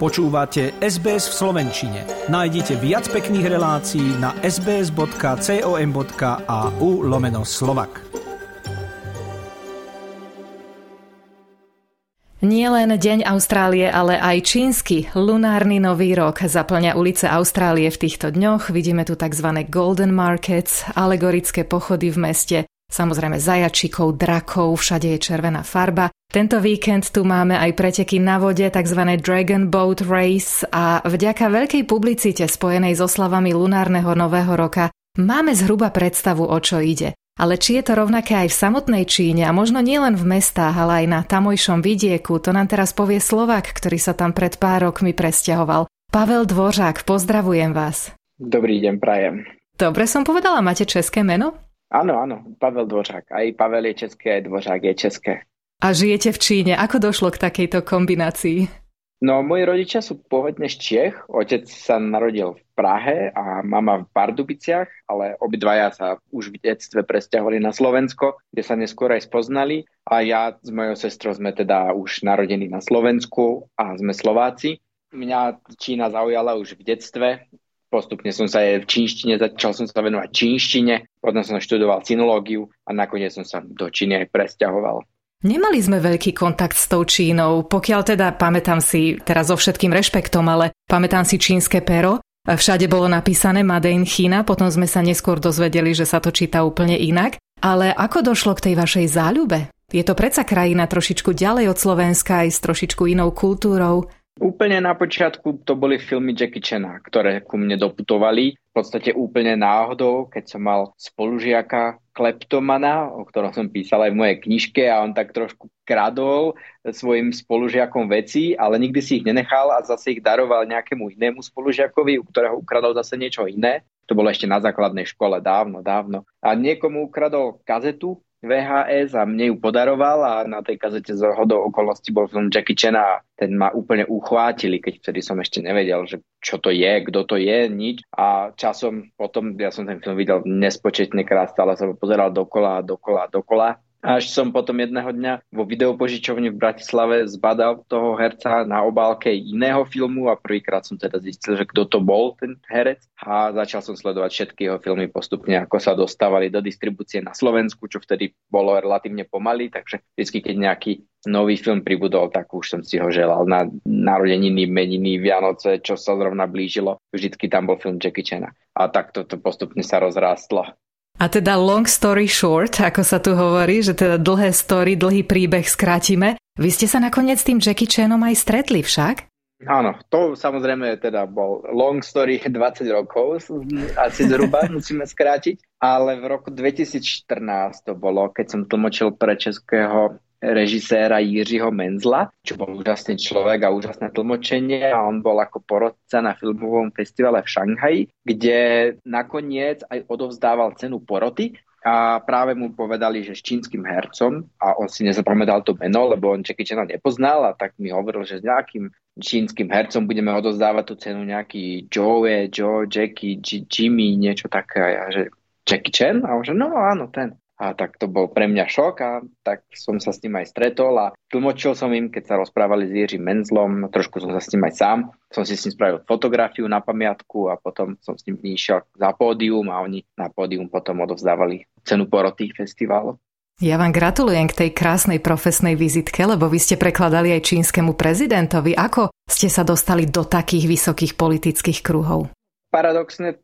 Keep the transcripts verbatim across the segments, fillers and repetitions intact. Počúvate es bé es v slovenčine. Nájdite viac pekných relácií na sbs.com.au lomeno Slovak. Nie len Deň Austrálie, ale aj čínsky lunárny nový rok zaplňa ulice Austrálie v týchto dňoch. Vidíme tu tzv. Golden Markets, alegorické pochody v meste. Samozrejme zajačikov, drakov, všade je červená farba. Tento víkend tu máme aj preteky na vode, tzv. Dragon Boat Race, a vďaka veľkej publicite spojenej s oslavami lunárneho nového roka máme zhruba predstavu, o čo ide. Ale či je to rovnaké aj v samotnej Číne a možno nielen v mestách, ale aj na tamojšom vidieku, to nám teraz povie Slovák, ktorý sa tam pred pár rokmi presťahoval. Pavel Dvořák, pozdravujem vás. Dobrý deň, prajem. Dobre som povedala, máte české meno? Áno, áno, Pavel Dvořák. Aj Pavel je české, aj Dvořák je české. A žijete v Číne. Ako došlo k takejto kombinácii? No, moji rodičia sú pôvodne z Čiech. Otec sa narodil v Prahe a mama v Pardubiciach, ale obidvaja sa už v detstve presťahovali na Slovensko, kde sa neskôr aj spoznali. A ja s mojou sestrou sme teda už narodení na Slovensku a sme Slováci. Mňa Čína zaujala už v detstve. Postupne som sa aj v čínštine, začal som sa venovať čínštine, potom som študoval sinológiu a nakoniec som sa do Číny aj presťahoval. Nemali sme veľký kontakt s tou Čínou, pokiaľ teda, pamätám si, teraz so všetkým rešpektom, ale pamätám si čínske pero. Všade bolo napísané Made in China, potom sme sa neskôr dozvedeli, že sa to číta úplne inak. Ale ako došlo k tej vašej záľube? Je to predsa krajina trošičku ďalej od Slovenska aj s trošičku inou kultúrou. Úplne na počiatku to boli filmy Jackie Chana, ktoré ku mne doputovali. V podstate úplne náhodou, keď som mal spolužiaka kleptomana, o ktorom som písal aj v mojej knižke, a on tak trošku kradol svojim spolužiakom veci, ale nikdy si ich nenechal a zase ich daroval nejakému inému spolužiakovi, u ktorého ukradol zase niečo iné. To bolo ešte na základnej škole, dávno, dávno. A niekomu ukradol kazetu vé há es a mne ju podaroval a na tej kazete z hodou okolností bol film Jackie Chan a ten ma úplne uchvátili, keď vtedy som ešte nevedel, že čo to je, kto to je, nič. A časom potom, ja som ten film videl nespočetne krát, stále som ho pozeral dokola, dokola, dokola. Až som potom jedného dňa vo videopožičovni v Bratislave zbadal toho herca na obálke iného filmu a prvýkrát som teda zistil, že kto to bol ten herec, a začal som sledovať všetky jeho filmy postupne, ako sa dostávali do distribúcie na Slovensku, čo vtedy bolo relatívne pomaly, takže vždy, keď nejaký nový film pribudol, tak už som si ho želal na narodeniny, meniny, Vianoce, čo sa zrovna blížilo. Vždycky tam bol film Jackie Chana a takto to postupne sa rozrástlo. A teda long story short, ako sa tu hovorí, že teda dlhé story, dlhý príbeh skrátime. Vy ste sa nakoniec s tým Jackie Chanom aj stretli však? Áno, to samozrejme teda bol long story dvadsať rokov, asi zhruba musíme skrátiť. Ale v roku dvetisícštrnásť to bolo, keď som tlmočil pre českého režiséra Jiřího Menzla, čo bol úžasný človek a úžasné tlmočenie, a on bol ako porodca na filmovom festivale v Šanghaji, kde nakoniec aj odovzdával cenu poroty a práve mu povedali, že s čínskym hercom, a on si nezapamätal to meno, lebo on Jackie Chana nepoznal, a tak mi hovoril, že s nejakým čínskym hercom budeme odovzdávať tú cenu, nejaký Joe, Joe, Jackie, G, Jimmy, niečo také, a že Jackie Chan? A on že no áno, ten. A tak to bol pre mňa šok a tak som sa s ním aj stretol a tlmočil som im, keď sa rozprávali s Jiřím Menzlom, trošku som sa s ním aj sám, som si s ním spravil fotografiu na pamiatku a potom som s ním išiel za pódium a oni na pódium potom odovzdávali cenu poroty festivalu. Ja vám gratulujem k tej krásnej profesnej vizitke, lebo vy ste prekladali aj čínskemu prezidentovi. Ako ste sa dostali do takých vysokých politických kruhov? Paradoxne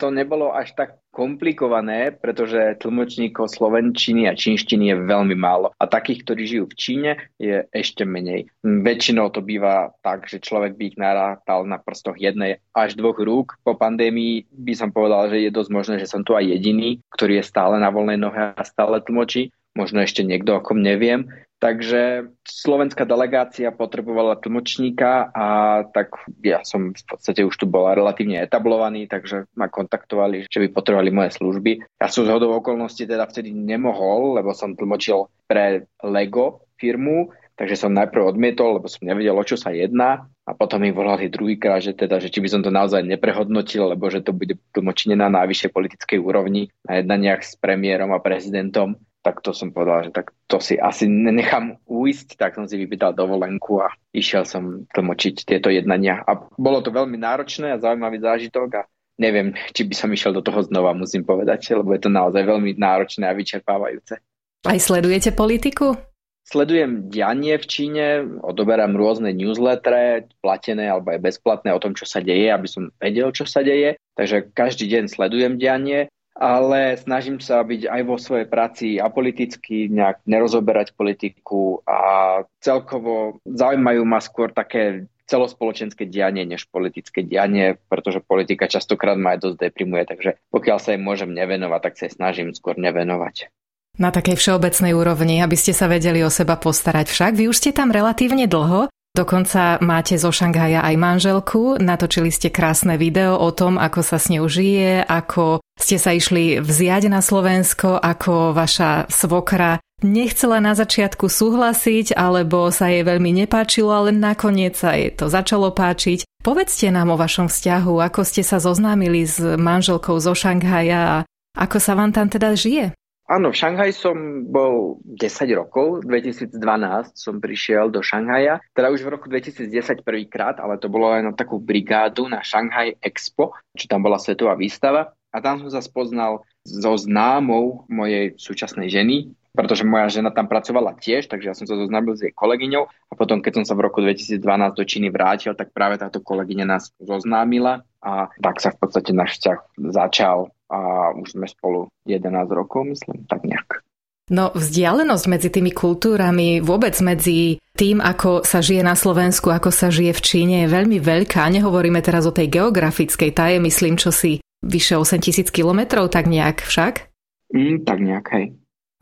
to nebolo až tak komplikované, pretože tlmočníkov slovenčiny a čínštiny je veľmi málo a takých, ktorí žijú v Číne, je ešte menej. Väčšinou to býva tak, že človek by ich narátal na prstoch jednej až dvoch rúk. Po pandémii by som povedal, že je dosť možné, že som tu aj jediný, ktorý je stále na voľnej nohe a stále tlmočí. Možno ešte niekto, o kom neviem. Takže slovenská delegácia potrebovala tlmočníka a tak ja som v podstate už tu bola relatívne etablovaný, takže ma kontaktovali, že by potrebovali moje služby. Ja som zhodou okolností teda vtedy nemohol, lebo som tlmočil pre LEGO firmu, takže som najprv odmietol, lebo som nevedel, o čo sa jedná, a potom mi volali druhýkrát, že teda, že či by som to naozaj neprehodnotil, lebo že to bude tlmočené na najvyššej politickej úrovni, na jednaniach s premiérom a prezidentom. tak to som povedal, že tak to si asi nechám uísť, tak som si vypýtal dovolenku a išiel som tlmočiť tieto jednania. A bolo to veľmi náročné a zaujímavý zážitok a neviem, či by som išiel do toho znova, musím povedať, lebo je to naozaj veľmi náročné a vyčerpávajúce. Aj sledujete politiku? Sledujem dianie v Číne, odoberám rôzne newslettere, platené alebo aj bezplatné o tom, čo sa deje, aby som vedel, čo sa deje. Takže každý deň sledujem dianie, ale snažím sa byť aj vo svojej práci apoliticky, nejak nerozoberať politiku a celkovo zaujímajú ma skôr také celospoločenské dianie než politické dianie, pretože politika častokrát ma aj dosť deprimuje, takže pokiaľ sa im môžem nevenovať, tak sa snažím skôr nevenovať. Na takej všeobecnej úrovni, aby ste sa vedeli o seba postarať však. Vy už ste tam relatívne dlho, dokonca máte zo Šanghaja aj manželku, natočili ste krásne video o tom, ako sa s ňou žije, ako ste sa išli vziať na Slovensko, ako vaša svokra nechcela na začiatku súhlasiť, alebo sa jej veľmi nepáčilo, ale nakoniec sa jej to začalo páčiť. Povedzte nám o vašom vzťahu, ako ste sa zoznámili s manželkou zo Šanghaja a ako sa vám tam teda žije? Áno, v Šanghaji som bol desať rokov, dvetisícdvanásť som prišiel do Šanghaja, teda už v roku dvetisícdesať prvýkrát, ale to bolo aj na takú brigádu na Shanghai Expo, čo tam bola svetová výstava a tam som sa spoznal so známou mojej súčasnej ženy, pretože moja žena tam pracovala tiež, takže ja som sa zoznámil s jej kolegyňou a potom, keď som sa v roku dvetisícdvanásť do Číny vrátil, tak práve táto kolegyňa nás zoznámila a tak sa v podstate náš vzťah začal. A už sme spolu jedenásť rokov, myslím, tak nejak. No vzdialenosť medzi tými kultúrami, vôbec medzi tým, ako sa žije na Slovensku, ako sa žije v Číne, je veľmi veľká. Nehovoríme teraz o tej geografickej, tá je, myslím, čosi vyše osem tisíc kilometrov, tak nejak však? Mm, tak nejak, hej.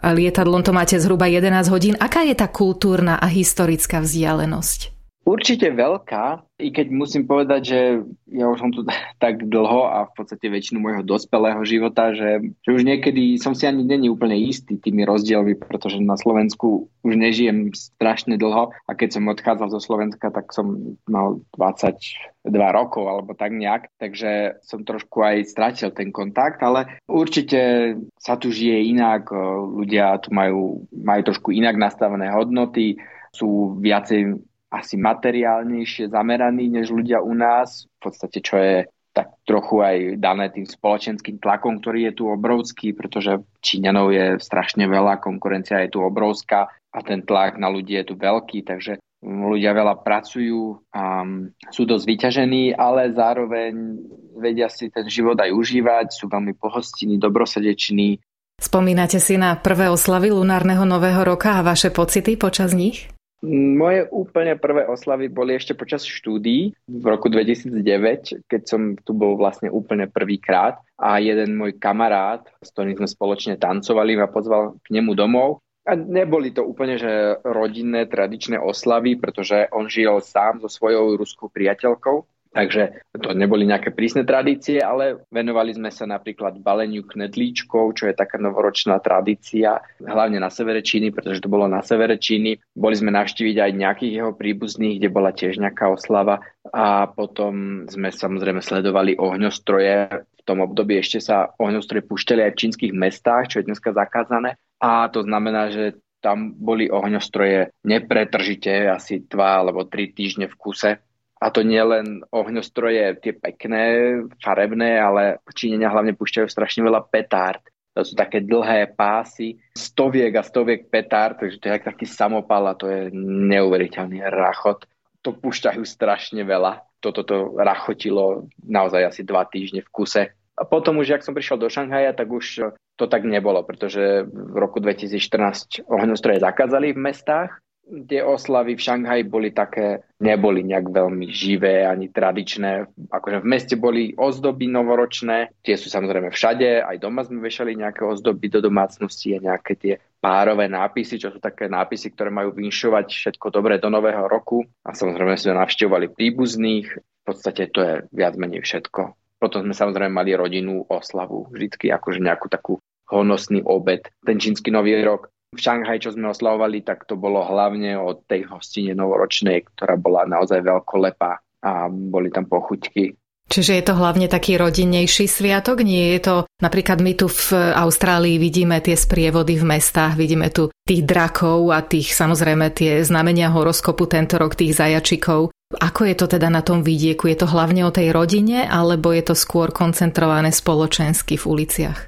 A lietadlom to máte zhruba jedenásť hodín. Aká je tá kultúrna a historická vzdialenosť? Určite veľká, i keď musím povedať, že ja už som tu tak dlho a v podstate väčšinu môjho dospelého života, že, že už niekedy som si ani není úplne istý tými rozdielmi, pretože na Slovensku už nežijem strašne dlho a keď som odchádzal zo Slovenska, tak som mal dvadsaťdva rokov alebo tak nejak, takže som trošku aj stratil ten kontakt, ale určite sa tu žije inak, ľudia tu majú, majú trošku inak nastavené hodnoty, sú viacej asi materiálnejšie zameraní než ľudia u nás, v podstate čo je tak trochu aj dané tým spoločenským tlakom, ktorý je tu obrovský, pretože Číňanov je strašne veľa, konkurencia je tu obrovská a ten tlak na ľudí je tu veľký, takže ľudia veľa pracujú a sú dosť vyťažení, ale zároveň vedia si ten život aj užívať, sú veľmi pohostinní, dobrosrdeční. Spomínate si na prvé oslavy lunárneho nového roka a vaše pocity počas nich? Moje úplne prvé oslavy boli ešte počas štúdií v roku dvetisícdeväť, keď som tu bol vlastne úplne prvýkrát a jeden môj kamarát, s ktorým sme spoločne tancovali, ma pozval k nemu domov. A neboli to úplne že rodinné, tradičné oslavy, pretože on žil sám so svojou ruskou priateľkou. Takže to neboli nejaké prísne tradície, ale venovali sme sa napríklad baleniu knedlíčkov, čo je taká novoročná tradícia, hlavne na severe Číny, pretože to bolo na severe Číny. Boli sme navštíviť aj nejakých jeho príbuzných, kde bola tiež nejaká oslava a potom sme samozrejme sledovali ohňostroje. V tom období ešte sa ohňostroje púšťali aj v čínskych mestách, čo je dneska zakázané a to znamená, že tam boli ohňostroje nepretržite asi dva alebo tri týždne v kuse. A to nie len ohňostroje, tie pekné, farebné, ale Číňania hlavne púšťajú strašne veľa petárd. To sú také dlhé pásy, stoviek a stoviek petárd, takže to je taký samopal a to je neuveriteľný rachot. To púšťajú strašne veľa. Toto to rachotilo naozaj asi dva týždne v kuse. A potom už, jak som prišiel do Šanghaja, tak už to tak nebolo, pretože v roku dvetisícštrnásť ohňostroje zakázali v mestách. Tie oslavy v Šanghaji boli také, neboli nejak veľmi živé ani tradičné. Akože v meste boli ozdoby novoročné, tie sú samozrejme všade, aj doma sme vešali nejaké ozdoby do domácnosti a nejaké tie párové nápisy, čo sú také nápisy, ktoré majú vinšovať všetko dobré do nového roku. A samozrejme sme navštevovali príbuzných, v podstate to je viac menej všetko. Potom sme samozrejme mali rodinnú oslavu, vždycky akože nejakú takú honosný obed, ten čínsky nový rok. V Šanghaji, čo sme oslavovali, tak to bolo hlavne o tej hostine novoročnej, ktorá bola naozaj veľkolepá a boli tam pochuťky. Čiže je to hlavne taký rodinnejší sviatok? Nie je to, napríklad my tu v Austrálii vidíme tie sprievody v mestách, vidíme tu tých drakov a tých, samozrejme, tie znamenia horoskopu tento rok, tých zajačikov. Ako je to teda na tom vidieku? Je to hlavne o tej rodine, alebo je to skôr koncentrované spoločensky v uliciach?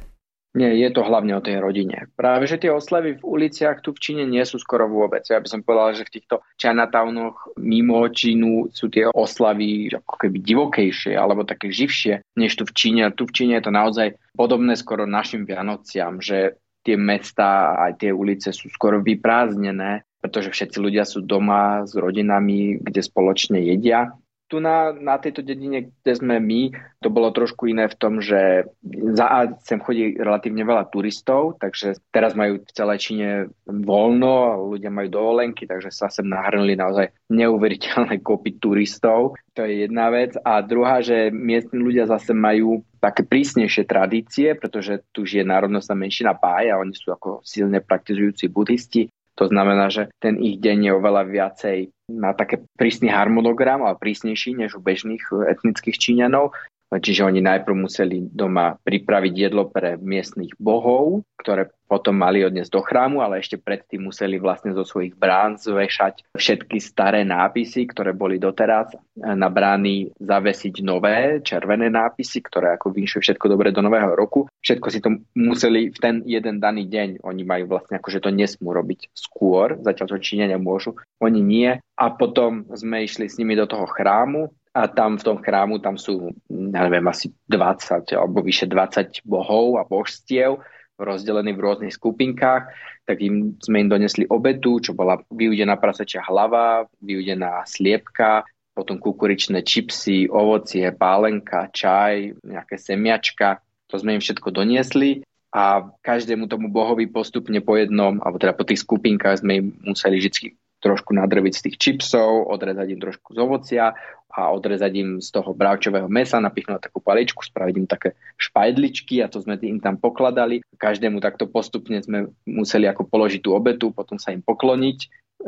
Nie, je to hlavne o tej rodine. Práve že tie oslavy v uliciach tu v Číne nie sú skoro vôbec. Ja by som povedal, že v týchto Chinatownoch mimo Čínu sú tie oslavy ako keby divokejšie alebo také živšie než tu v Číne. Tu v Číne je to naozaj podobné skoro našim Vianociam, že tie mestá a tie ulice sú skoro vyprázdnené, pretože všetci ľudia sú doma s rodinami, kde spoločne jedia. Tu na, na tejto dedine, kde sme my, to bolo trošku iné v tom, že za A sem chodí relatívne veľa turistov, takže teraz majú v celej Číne voľno, ľudia majú dovolenky, takže sa sem nahrnuli naozaj neuveriteľné kopy turistov. To je jedna vec. A druhá, že miestni ľudia zase majú také prísnejšie tradície, pretože tu žije národnostná menšina Páj a oni sú ako silne praktizujúci buddhisti. To znamená, že ten ich deň je oveľa viacej na také prísny harmonogram, ale prísnejší než u bežných etnických Číňanov. Čiže oni najprv museli doma pripraviť jedlo pre miestnych bohov, ktoré potom mali odniesť do chrámu, ale ešte predtým museli vlastne zo svojich brán zvešať všetky staré nápisy, ktoré boli doteraz na brány, zavesiť nové červené nápisy, ktoré ako vyšli všetko dobre do nového roku. Všetko si to museli v ten jeden daný deň. Oni majú vlastne ako, že to nesmú robiť skôr, zatiaľ to Číňania môžu, oni nie. A potom sme išli s nimi do toho chrámu, a tam v tom chrámu tam sú, neviem, asi dvadsať alebo vyše dvadsať bohov a božstiev rozdelení v rôznych skupinkách. Tak im, sme im donesli obetu, čo bola vyúdená prasačia hlava, vyúdená sliepka, potom kukuričné čipsy, ovocie, pálenka, čaj, nejaké semiačka. To sme im všetko doniesli a každému tomu bohovi postupne po jednom, alebo teda po tých skupinkách sme im museli vždy trošku nadrviť z tých čipsov, odrezať im trošku z ovocia a odrezať im z toho bravčového mesa, napichnúť takú paličku, spraviť im také špajdličky a to sme im tam pokladali. Každému takto postupne sme museli ako položiť tú obetu, potom sa im pokloniť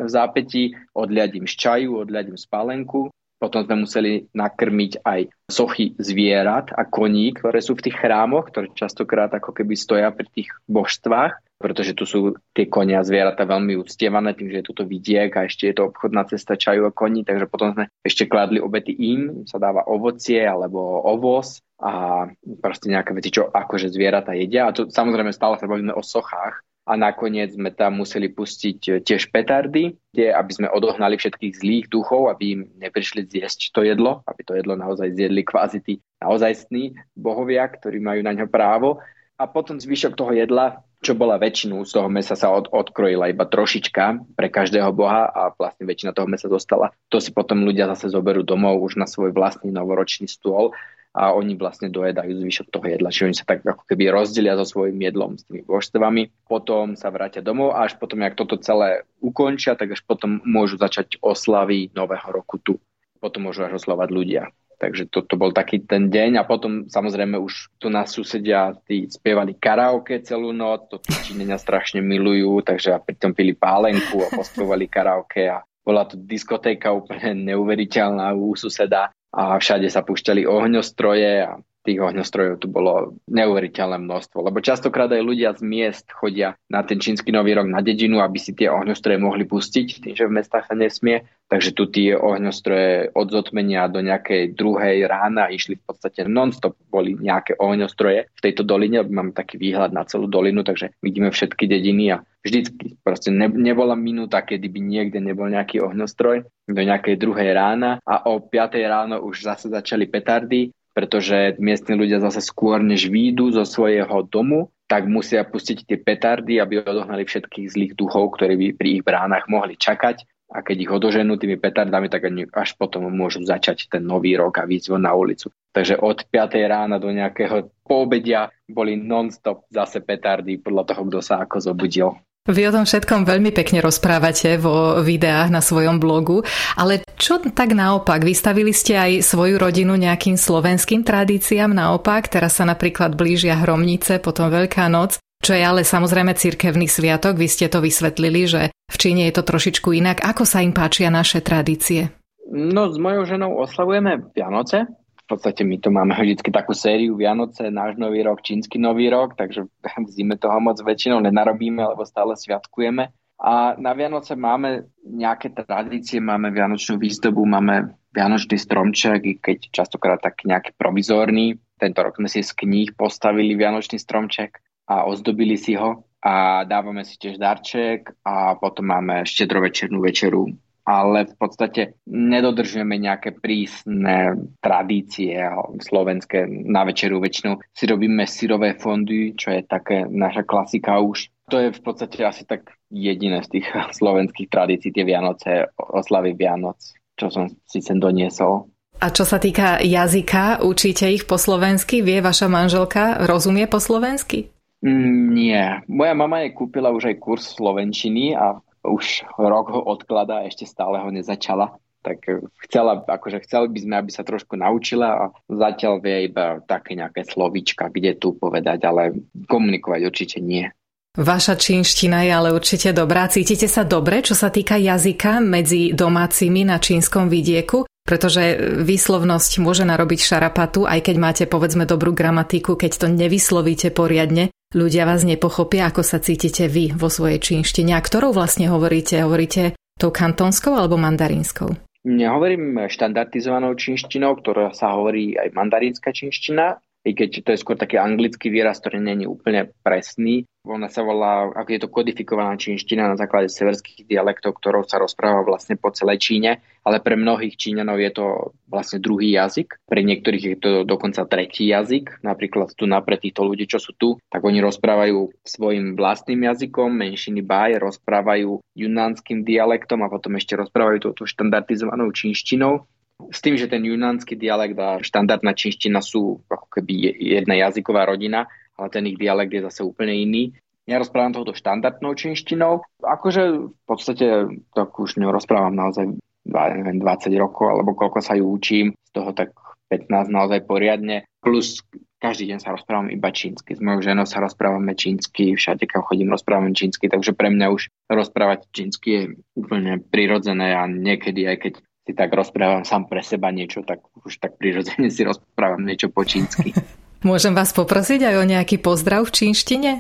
v zápäti, odliať im z čaju, odliať im z pálenku. Potom sme museli nakrmiť aj sochy zvierat a koní, ktoré sú v tých chrámoch, ktoré častokrát ako keby stoja pri tých božstvách, pretože tu sú tie konia a zvieratá veľmi uctievané, tým, že je toto vidiek a ešte je to obchodná cesta čaju a koní, takže potom sme ešte kladli obety im, sa dáva ovocie alebo ovoz a proste nejaké veci, čo akože zvieratá jedia. A to samozrejme stále sa bavíme o sochách a nakoniec sme tam museli pustiť tiež petardy, kde, aby sme odohnali všetkých zlých duchov, aby im neprišli zjesť to jedlo, aby to jedlo naozaj zjedli kvázi tí naozajstní bohovia, ktorí majú na ňo právo. A potom zvyšok toho jedla, čo bola väčšinu z toho mesa, sa od, odkrojila iba trošička pre každého boha a vlastne väčšina toho mesa zostala. To si potom ľudia zase zoberú domov už na svoj vlastný novoročný stôl a oni vlastne dojedajú zvyšok toho jedla. Čiže oni sa tak ako keby rozdelia so svojím jedlom, s tými božstvami. Potom sa vrátia domov a až potom, jak toto celé ukončia, tak až potom môžu začať oslavy nového roku tu. Potom môžu až oslavať ľudia. Takže to, to bol taký ten deň a potom samozrejme už tu nás susedia, tí spievali karaoke celú noc, to Číňania strašne milujú, takže a pritom pili pálenku a pospievali karaoke a bola tu diskotéka úplne neuveriteľná u suseda a všade sa púšťali ohňostroje a tých ohňostrojov tu bolo neuveriteľné množstvo, lebo častokrát aj ľudia z miest chodia na ten čínsky nový rok na dedinu, aby si tie ohňostroje mohli pustiť, tým, že v mestách sa nesmie. Takže tu tie ohňostroje od zotmenia do nejakej druhej rána išli v podstate non-stop, boli nejaké ohňostroje v tejto doline, mám taký výhľad na celú dolinu, takže vidíme všetky dediny a vždycky proste ne, nebola minúta, kedy by niekde nebol nejaký ohňostroj do nejakej druhej rána a o piatej ráno už zase začali petardy, pretože miestni ľudia zase skôr než výjdu zo svojho domu, tak musia pustiť tie petardy, aby odohnali všetkých zlých duchov, ktorí by pri ich bránach mohli čakať. A keď ich odoženú tými petardami, tak až potom môžu začať ten nový rok a výjsť na ulicu. Takže od piatej rána do nejakého poobedia boli non-stop zase petardy podľa toho, kto sa ako zobudil. Vy o tom všetkom veľmi pekne rozprávate vo videách na svojom blogu, ale čo tak naopak? Vystavili ste aj svoju rodinu nejakým slovenským tradíciám naopak? Teraz sa napríklad blížia Hromnice, potom Veľká noc, čo je ale samozrejme cirkevný sviatok. Vy ste to vysvetlili, že v Číne je to trošičku inak. Ako sa im páčia naše tradície? No, s mojou ženou oslavujeme Vianoce. V V podstate my tu máme vždycky takú sériu Vianoce, náš nový rok, čínsky nový rok, takže v zime toho moc väčšinou nenarobíme, lebo stále sviatkujeme. A na Vianoce máme nejaké tradície, máme vianočnú výzdobu, máme vianočný stromček, keď častokrát tak nejaký provizorný. Tento rok sme si z kníh postavili vianočný stromček a ozdobili si ho a dávame si tiež darček a potom máme štedrovečernú večeru. Ale v podstate nedodržujeme nejaké prísne tradície slovenské. Na večeru väčšinou si robíme syrové fondy, čo je také naša klasika už. To je v podstate asi tak jediné z tých slovenských tradícií, tie Vianoce, oslavy Vianoc, čo som si sem doniesol. A čo sa týka jazyka, učíte ich po slovensky? Vie vaša manželka, rozumie po slovensky? Mm, nie. Moja mama jej kúpila už aj kurz slovenčiny a už rok ho odkladá, ešte stále ho nezačala, tak chcela, akože chceli by sme, aby sa trošku naučila a zatiaľ vie iba také nejaké slovíčka, kde tu povedať, ale komunikovať určite nie. Vaša čínština je ale určite dobrá. Cítite sa dobre, čo sa týka jazyka medzi domácimi na čínskom vidieku? Pretože výslovnosť môže narobiť šarapatu, aj keď máte povedzme dobrú gramatiku, keď to nevyslovíte poriadne. Ľudia vás nepochopia, ako sa cítite vy vo svojej čínštine. A ktorou vlastne hovoríte? Hovoríte tou kantónskou alebo mandarínskou? Ja hovorím štandardizovanou čínštinou, ktorá sa hovorí aj mandarínska čínština, i keď to je skôr taký anglický výraz, ktorý nie je úplne presný. Ona sa volá, ako je to kodifikovaná čínština na základe severských dialektov, ktorou sa rozpráva vlastne po celej Číne, ale pre mnohých Číňanov je to vlastne druhý jazyk, pre niektorých je to dokonca tretí jazyk, napríklad tu na pre týchto ľudí, čo sú tu, tak oni rozprávajú svojim vlastným jazykom, menšiny Baj, rozprávajú junanským dialektom a potom ešte rozprávajú touto štandardizovanou čínštinou. S tým, že ten junanský dialekt a štandardná čínština sú ako keby jedna jazyková rodina, ale ten ich dialekt je zase úplne iný. Ja rozprávam touto štandardnou čínštinou. Akože v podstate tak už nerozprávam naozaj neviem, dvadsať rokov, alebo koľko sa ju učím, z toho tak pätnásť naozaj poriadne. Plus každý deň sa rozprávam iba čínsky. S mojou ženou sa rozprávame čínsky, všade, keď chodím, rozprávam čínsky, takže pre mňa už rozprávať čínsky je úplne prirodzené a niekedy aj keď si tak rozprávam sám pre seba niečo, tak už tak prirodzene si rozprávam niečo po čínsky. Môžem vás poprosiť aj o nejaký pozdrav v čínštine?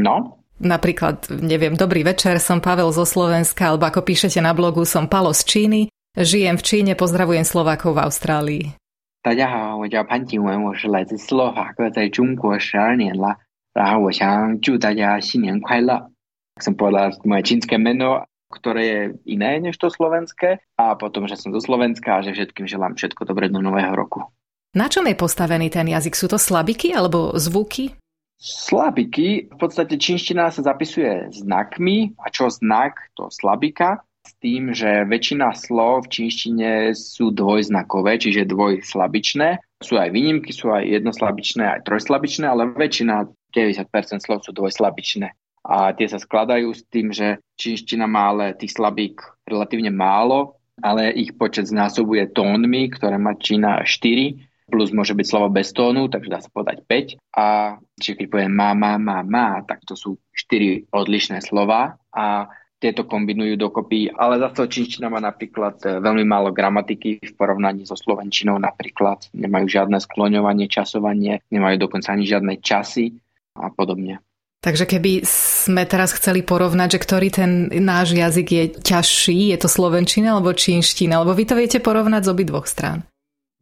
No. Napríklad, neviem, dobrý večer, som Pavel zo Slovenska, alebo ako píšete na blogu, som Palo z Číny, žijem v Číne, pozdravujem Slovákov v Austrálii. Dáďahá, ja Pinyin, ja som z Slovákov, v Čínku šestnásť rokov, a ja chcem žiť dáďahá Xinian Kuailá. Som povedala moje čínske meno, ktoré je iné než to slovenské, a potom, že som zo Slovenska a že všetkým želám všetko dobré do nového roku. Na čom je postavený ten jazyk? Sú to slabiky alebo zvuky? Slabiky. V podstate čínština sa zapisuje znakmi a čo znak, to slabika, s tým, že väčšina slov v čínštine sú dvojznakové, čiže dvojslabičné. Sú aj výnimky, sú aj jednoslabičné, aj trojslabičné, ale väčšina, deväťdesiat percent slov sú dvojslabičné. A tie sa skladajú s tým, že čínština má ale tých slabík relatívne málo, ale ich počet znásobuje tónmi, ktoré má Čína štyri, plus môže byť slovo bez tónu, takže dá sa povedať päť. A čiže keď poviem má, má, má, má, tak to sú štyri odlišné slova a tieto kombinujú dokopy. Ale zase čínština má napríklad veľmi málo gramatiky v porovnaní so slovenčinou napríklad. Nemajú žiadne skloňovanie, časovanie, nemajú dokonca ani žiadne časy a podobne. Takže keby sme teraz chceli porovnať, že ktorý ten náš jazyk je ťažší, je to slovenčina alebo čínština, alebo vy to viete porovnať z obidvoch strán?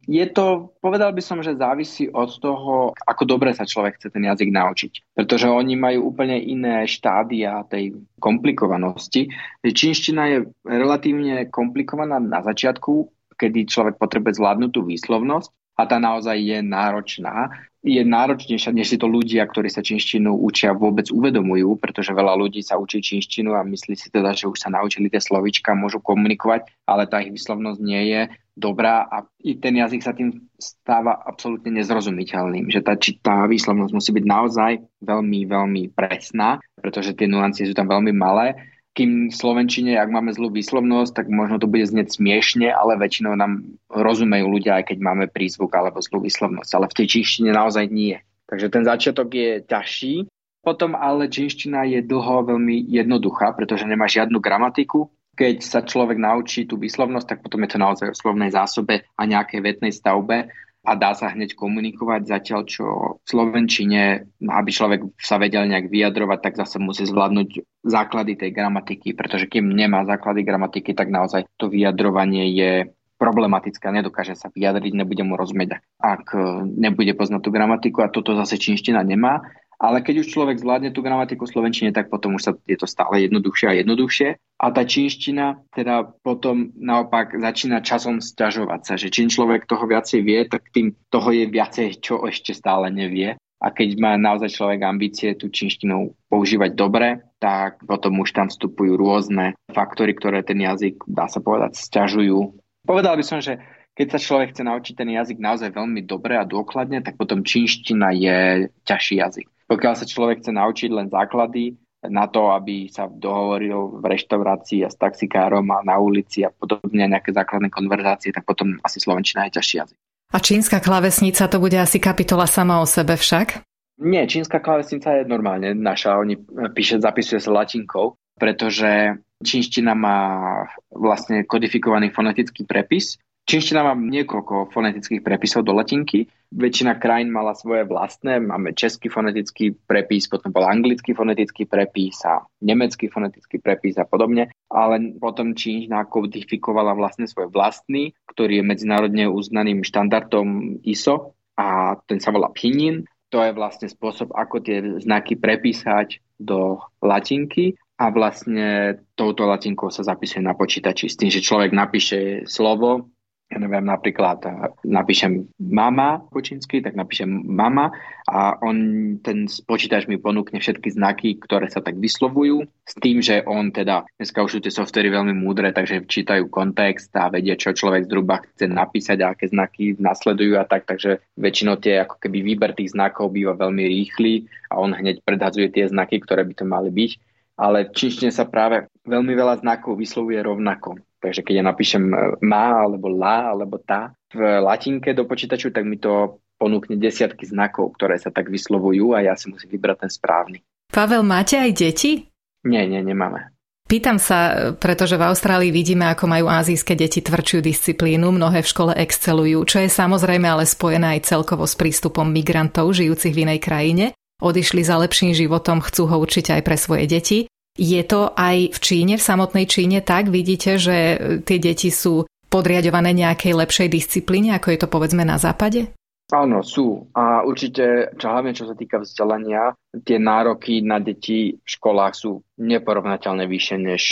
Je to, povedal by som, že závisí od toho, ako dobre sa človek chce ten jazyk naučiť. Pretože oni majú úplne iné štádia tej komplikovanosti. Čínština je relatívne komplikovaná na začiatku, kedy človek potrebuje zvládnuť tú výslovnosť a tá naozaj je náročná. Je náročnejšia, než si to ľudia, ktorí sa čínštinu učia, vôbec uvedomujú, pretože veľa ľudí sa učí čínštinu a myslí si teda, že už sa naučili tie slovíčka, môžu komunikovať, ale tá ich výslovnosť nie je dobrá a i ten jazyk sa tým stáva absolútne nezrozumiteľným, že tá, či tá výslovnosť musí byť naozaj veľmi, veľmi presná, pretože tie nuancie sú tam veľmi malé. Kým v slovenčine, ak máme zlú výslovnosť, tak možno to bude znieť smiešne, ale väčšinou nám rozumejú ľudia, aj keď máme prízvuk alebo zlú výslovnosť. Ale v tej čínštine naozaj nie. Takže ten začiatok je ťažší. Potom ale čínština je dlho veľmi jednoduchá, pretože nemá žiadnu gramatiku. Keď sa človek naučí tú výslovnosť, tak potom je to naozaj o slovnej zásobe a nejakej vetnej stavbe. a dá sa hneď komunikovať, zatiaľ čo v slovenčine, aby človek sa vedel nejak vyjadrovať, tak zase musí zvládnuť základy tej gramatiky, pretože kým nemá základy gramatiky, tak naozaj to vyjadrovanie je problematické, nedokáže sa vyjadriť, nebude mu rozumieť, ak nebude poznať tú gramatiku, a toto zase čínština nemá. Ale keď už človek zvládne tú gramatiku v slovenčine, tak potom už sa je to stále jednoduchšie a jednoduchšie. A tá čínština teda potom naopak začína časom sťažovať sa, že čím človek toho viacej vie, tak tým toho je viacej, čo ešte stále nevie. A keď má naozaj človek ambície tú čínštinu používať dobre, tak potom už tam vstupujú rôzne faktory, ktoré ten jazyk, dá sa povedať, sťažujú. Povedal by som, že keď sa človek chce naučiť ten jazyk naozaj veľmi dobre a dôkladne, tak potom čínština je ťažší jazyk. Pokiaľ sa človek chce naučiť len základy na to, aby sa dohovoril v reštaurácii a s taxikárom a na ulici a podobne nejaké základné konverzácie, tak potom asi slovenčina je ťažší jazyk. A čínska klávesnica, to bude asi kapitola sama o sebe však? Nie, čínska klávesnica je normálne naša, oni píše, zapisuje sa latinkou, pretože čínština má vlastne kodifikovaný fonetický prepis. Čínština má niekoľko fonetických prepisov do latinky. Väčšina krajín mala svoje vlastné. Máme český fonetický prepis, potom bol anglický fonetický prepis a nemecký fonetický prepis a podobne. Ale potom čínština kodifikovala vlastne svoj vlastný, ktorý je medzinárodne uznaným štandardom í es o a ten sa volá Pinyin. To je vlastne spôsob, ako tie znaky prepísať do latinky. A vlastne touto latinkou sa zapisuje na počítači s tým, že človek napíše slovo, ja neviem, napríklad napíšem mama po čínsky, tak napíšem mama a on, ten počítač mi ponúkne všetky znaky, ktoré sa tak vyslovujú, s tým, že on teda, dneska už sú tie softvery veľmi múdre, takže čítajú kontext a vedia, čo človek zhruba chce napísať a aké znaky nasledujú a tak, takže väčšinou tie, ako keby výber tých znakov býva veľmi rýchly a on hneď predhadzuje tie znaky, ktoré by to mali byť, ale v čínštine sa práve veľmi veľa znakov vyslovuje rovnako. Takže keď ja napíšem ma, alebo la, alebo tá v latinke do počítaču, tak mi to ponúkne desiatky znakov, ktoré sa tak vyslovujú a ja si musím vybrať ten správny. Pavel, máte aj deti? Nie, nie, nemáme. Pýtam sa, pretože v Austrálii vidíme, ako majú ázijské deti tvrdšiu disciplínu, mnohé v škole excelujú, čo je samozrejme ale spojené aj celkovo s prístupom migrantov, žijúcich v inej krajine. Odišli za lepším životom, chcú ho určite aj pre svoje deti. Je to aj v Číne, v samotnej Číne tak? Vidíte, že tie deti sú podriaďované nejakej lepšej disciplíne, ako je to povedzme na západe? Áno, sú. A určite, čo hlavne čo sa týka vzdelania, tie nároky na deti v školách sú neporovnateľne vyššie než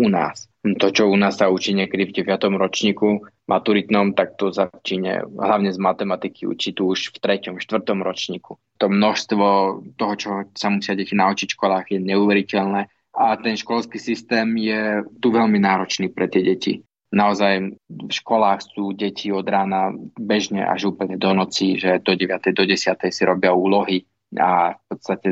u nás. To, čo u nás sa učí niekedy v deviatom ročníku maturitnom, tak to sa v Číne hlavne z matematiky učí tu už v treťom, štvrtom ročníku. To množstvo toho, čo sa musia deti naučiť v školách, je neuveriteľné. A ten školský systém je tu veľmi náročný pre tie deti. Naozaj v školách sú deti od rána bežne až úplne do noci, že do deviatej do desiatej si robia úlohy a v podstate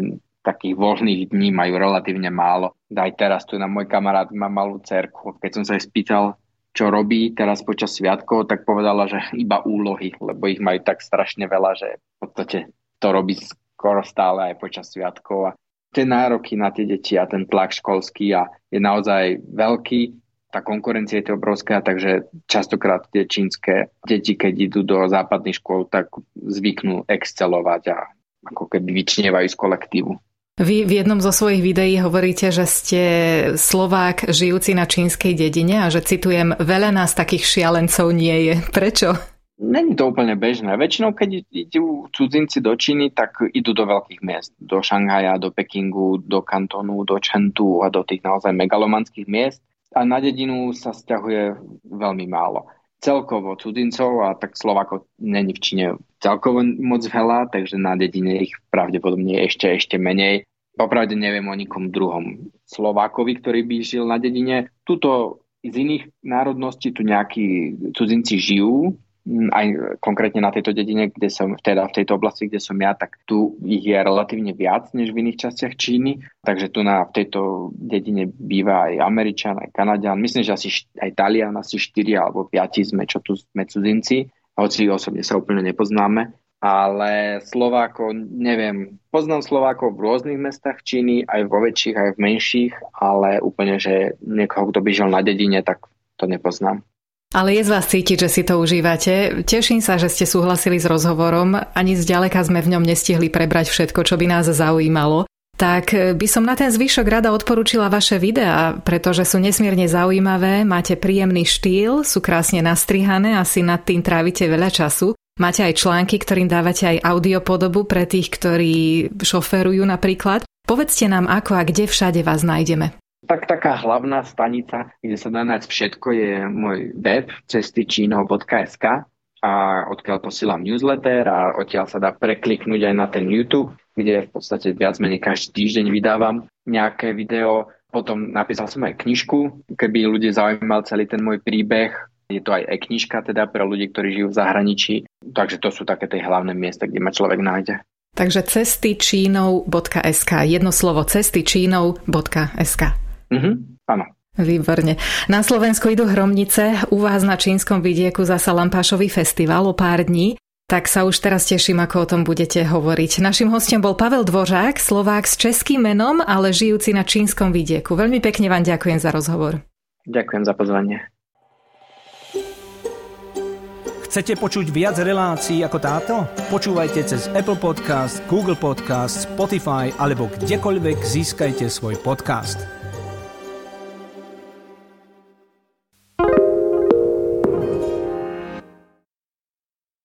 takých voľných dní majú relatívne málo. Aj teraz tu na môj kamarát má malú dcerku. Keď som sa jej spýtal, čo robí teraz počas sviatkov, tak povedala, že iba úlohy, lebo ich majú tak strašne veľa, že v podstate to robí skoro stále aj počas sviatkov. A tie nároky na tie deti a ten tlak školský a je naozaj veľký. Tá konkurencia je to obrovská, takže častokrát tie čínske deti, keď idú do západných škôl, tak zvyknú excelovať a ako keby vyčnievajú z kolektívu. Vy v jednom zo svojich videí hovoríte, že ste Slovák žijúci na čínskej dedine a že, citujem, veľa nás takých šialencov nie je. Prečo? Není to úplne bežné. Väčšinou, keď idú cudzinci do Číny, tak idú do veľkých miest. Do Šanghaja, do Pekingu, do Kantonu, do Čentu a do tých naozaj megalomanských miest. A na dedinu sa sťahuje veľmi málo. Celkovo cudzincov, a tak Slovákov není v Číne celkovo moc veľa, takže na dedine ich pravdepodobne ešte ešte menej. Popravde neviem o nikom druhom Slovákovi, ktorý by žil na dedine. Tuto z iných národností tu nejakí cudzinci žijú, aj konkrétne na tejto dedine, kde som teda v tejto oblasti, kde som ja, tak tu ich je relatívne viac než v iných častiach Číny, takže tu na v tejto dedine býva aj Američan, aj Kanadian, myslím, že asi aj Talian, asi štyria alebo piati sme, čo tu sme cudzinci, hoci osobne sa úplne nepoznáme, ale Slovákov neviem, poznám Slovákov v rôznych mestách Číny, aj vo väčších, aj v menších, ale úplne, že niekoho, kto by žil na dedine, tak to nepoznám. Ale je z vás cítiť, že si to užívate. Teším sa, že ste súhlasili s rozhovorom. Ani zďaleka sme v ňom nestihli prebrať všetko, čo by nás zaujímalo. Tak by som na ten zvyšok rada odporúčila vaše videá, pretože sú nesmierne zaujímavé, máte príjemný štýl, sú krásne nastrihané, asi nad tým trávite veľa času. Máte aj články, ktorým dávate aj audiopodobu pre tých, ktorí šoferujú napríklad. Povedzte nám, ako a kde všade vás nájdeme. Tak taká hlavná stanica, kde sa dá nájsť všetko, je môj web cestyčínov bodka es ká, a odkiaľ posielam newsletter a odtiaľ sa dá prekliknúť aj na ten YouTube, kde v podstate viac menej každý týždeň vydávam nejaké video. Potom napísal som aj knižku, keby ľudia zaujímal celý ten môj príbeh. Je to aj e-knižka teda pre ľudí, ktorí žijú v zahraničí. Takže to sú také tie hlavné miesta, kde ma človek nájde. Takže cestyčínov bodka es ká, jedno slovo cestyčínov bodka es ká. Mhm, áno. Výborne. Na Slovensku idú hromnice, u vás na čínskom vidieku zasa Lampášový festival o pár dní, tak sa už teraz teším, ako o tom budete hovoriť. Naším hostom bol Pavel Dvořák, Slovák s českým menom, ale žijúci na čínskom vidieku. Veľmi pekne vám ďakujem za rozhovor. Ďakujem za pozvanie. Chcete počuť viac relácií ako táto? Počúvajte cez Apple Podcast, Google Podcast, Spotify alebo kdekoľvek získajte svoj podcast.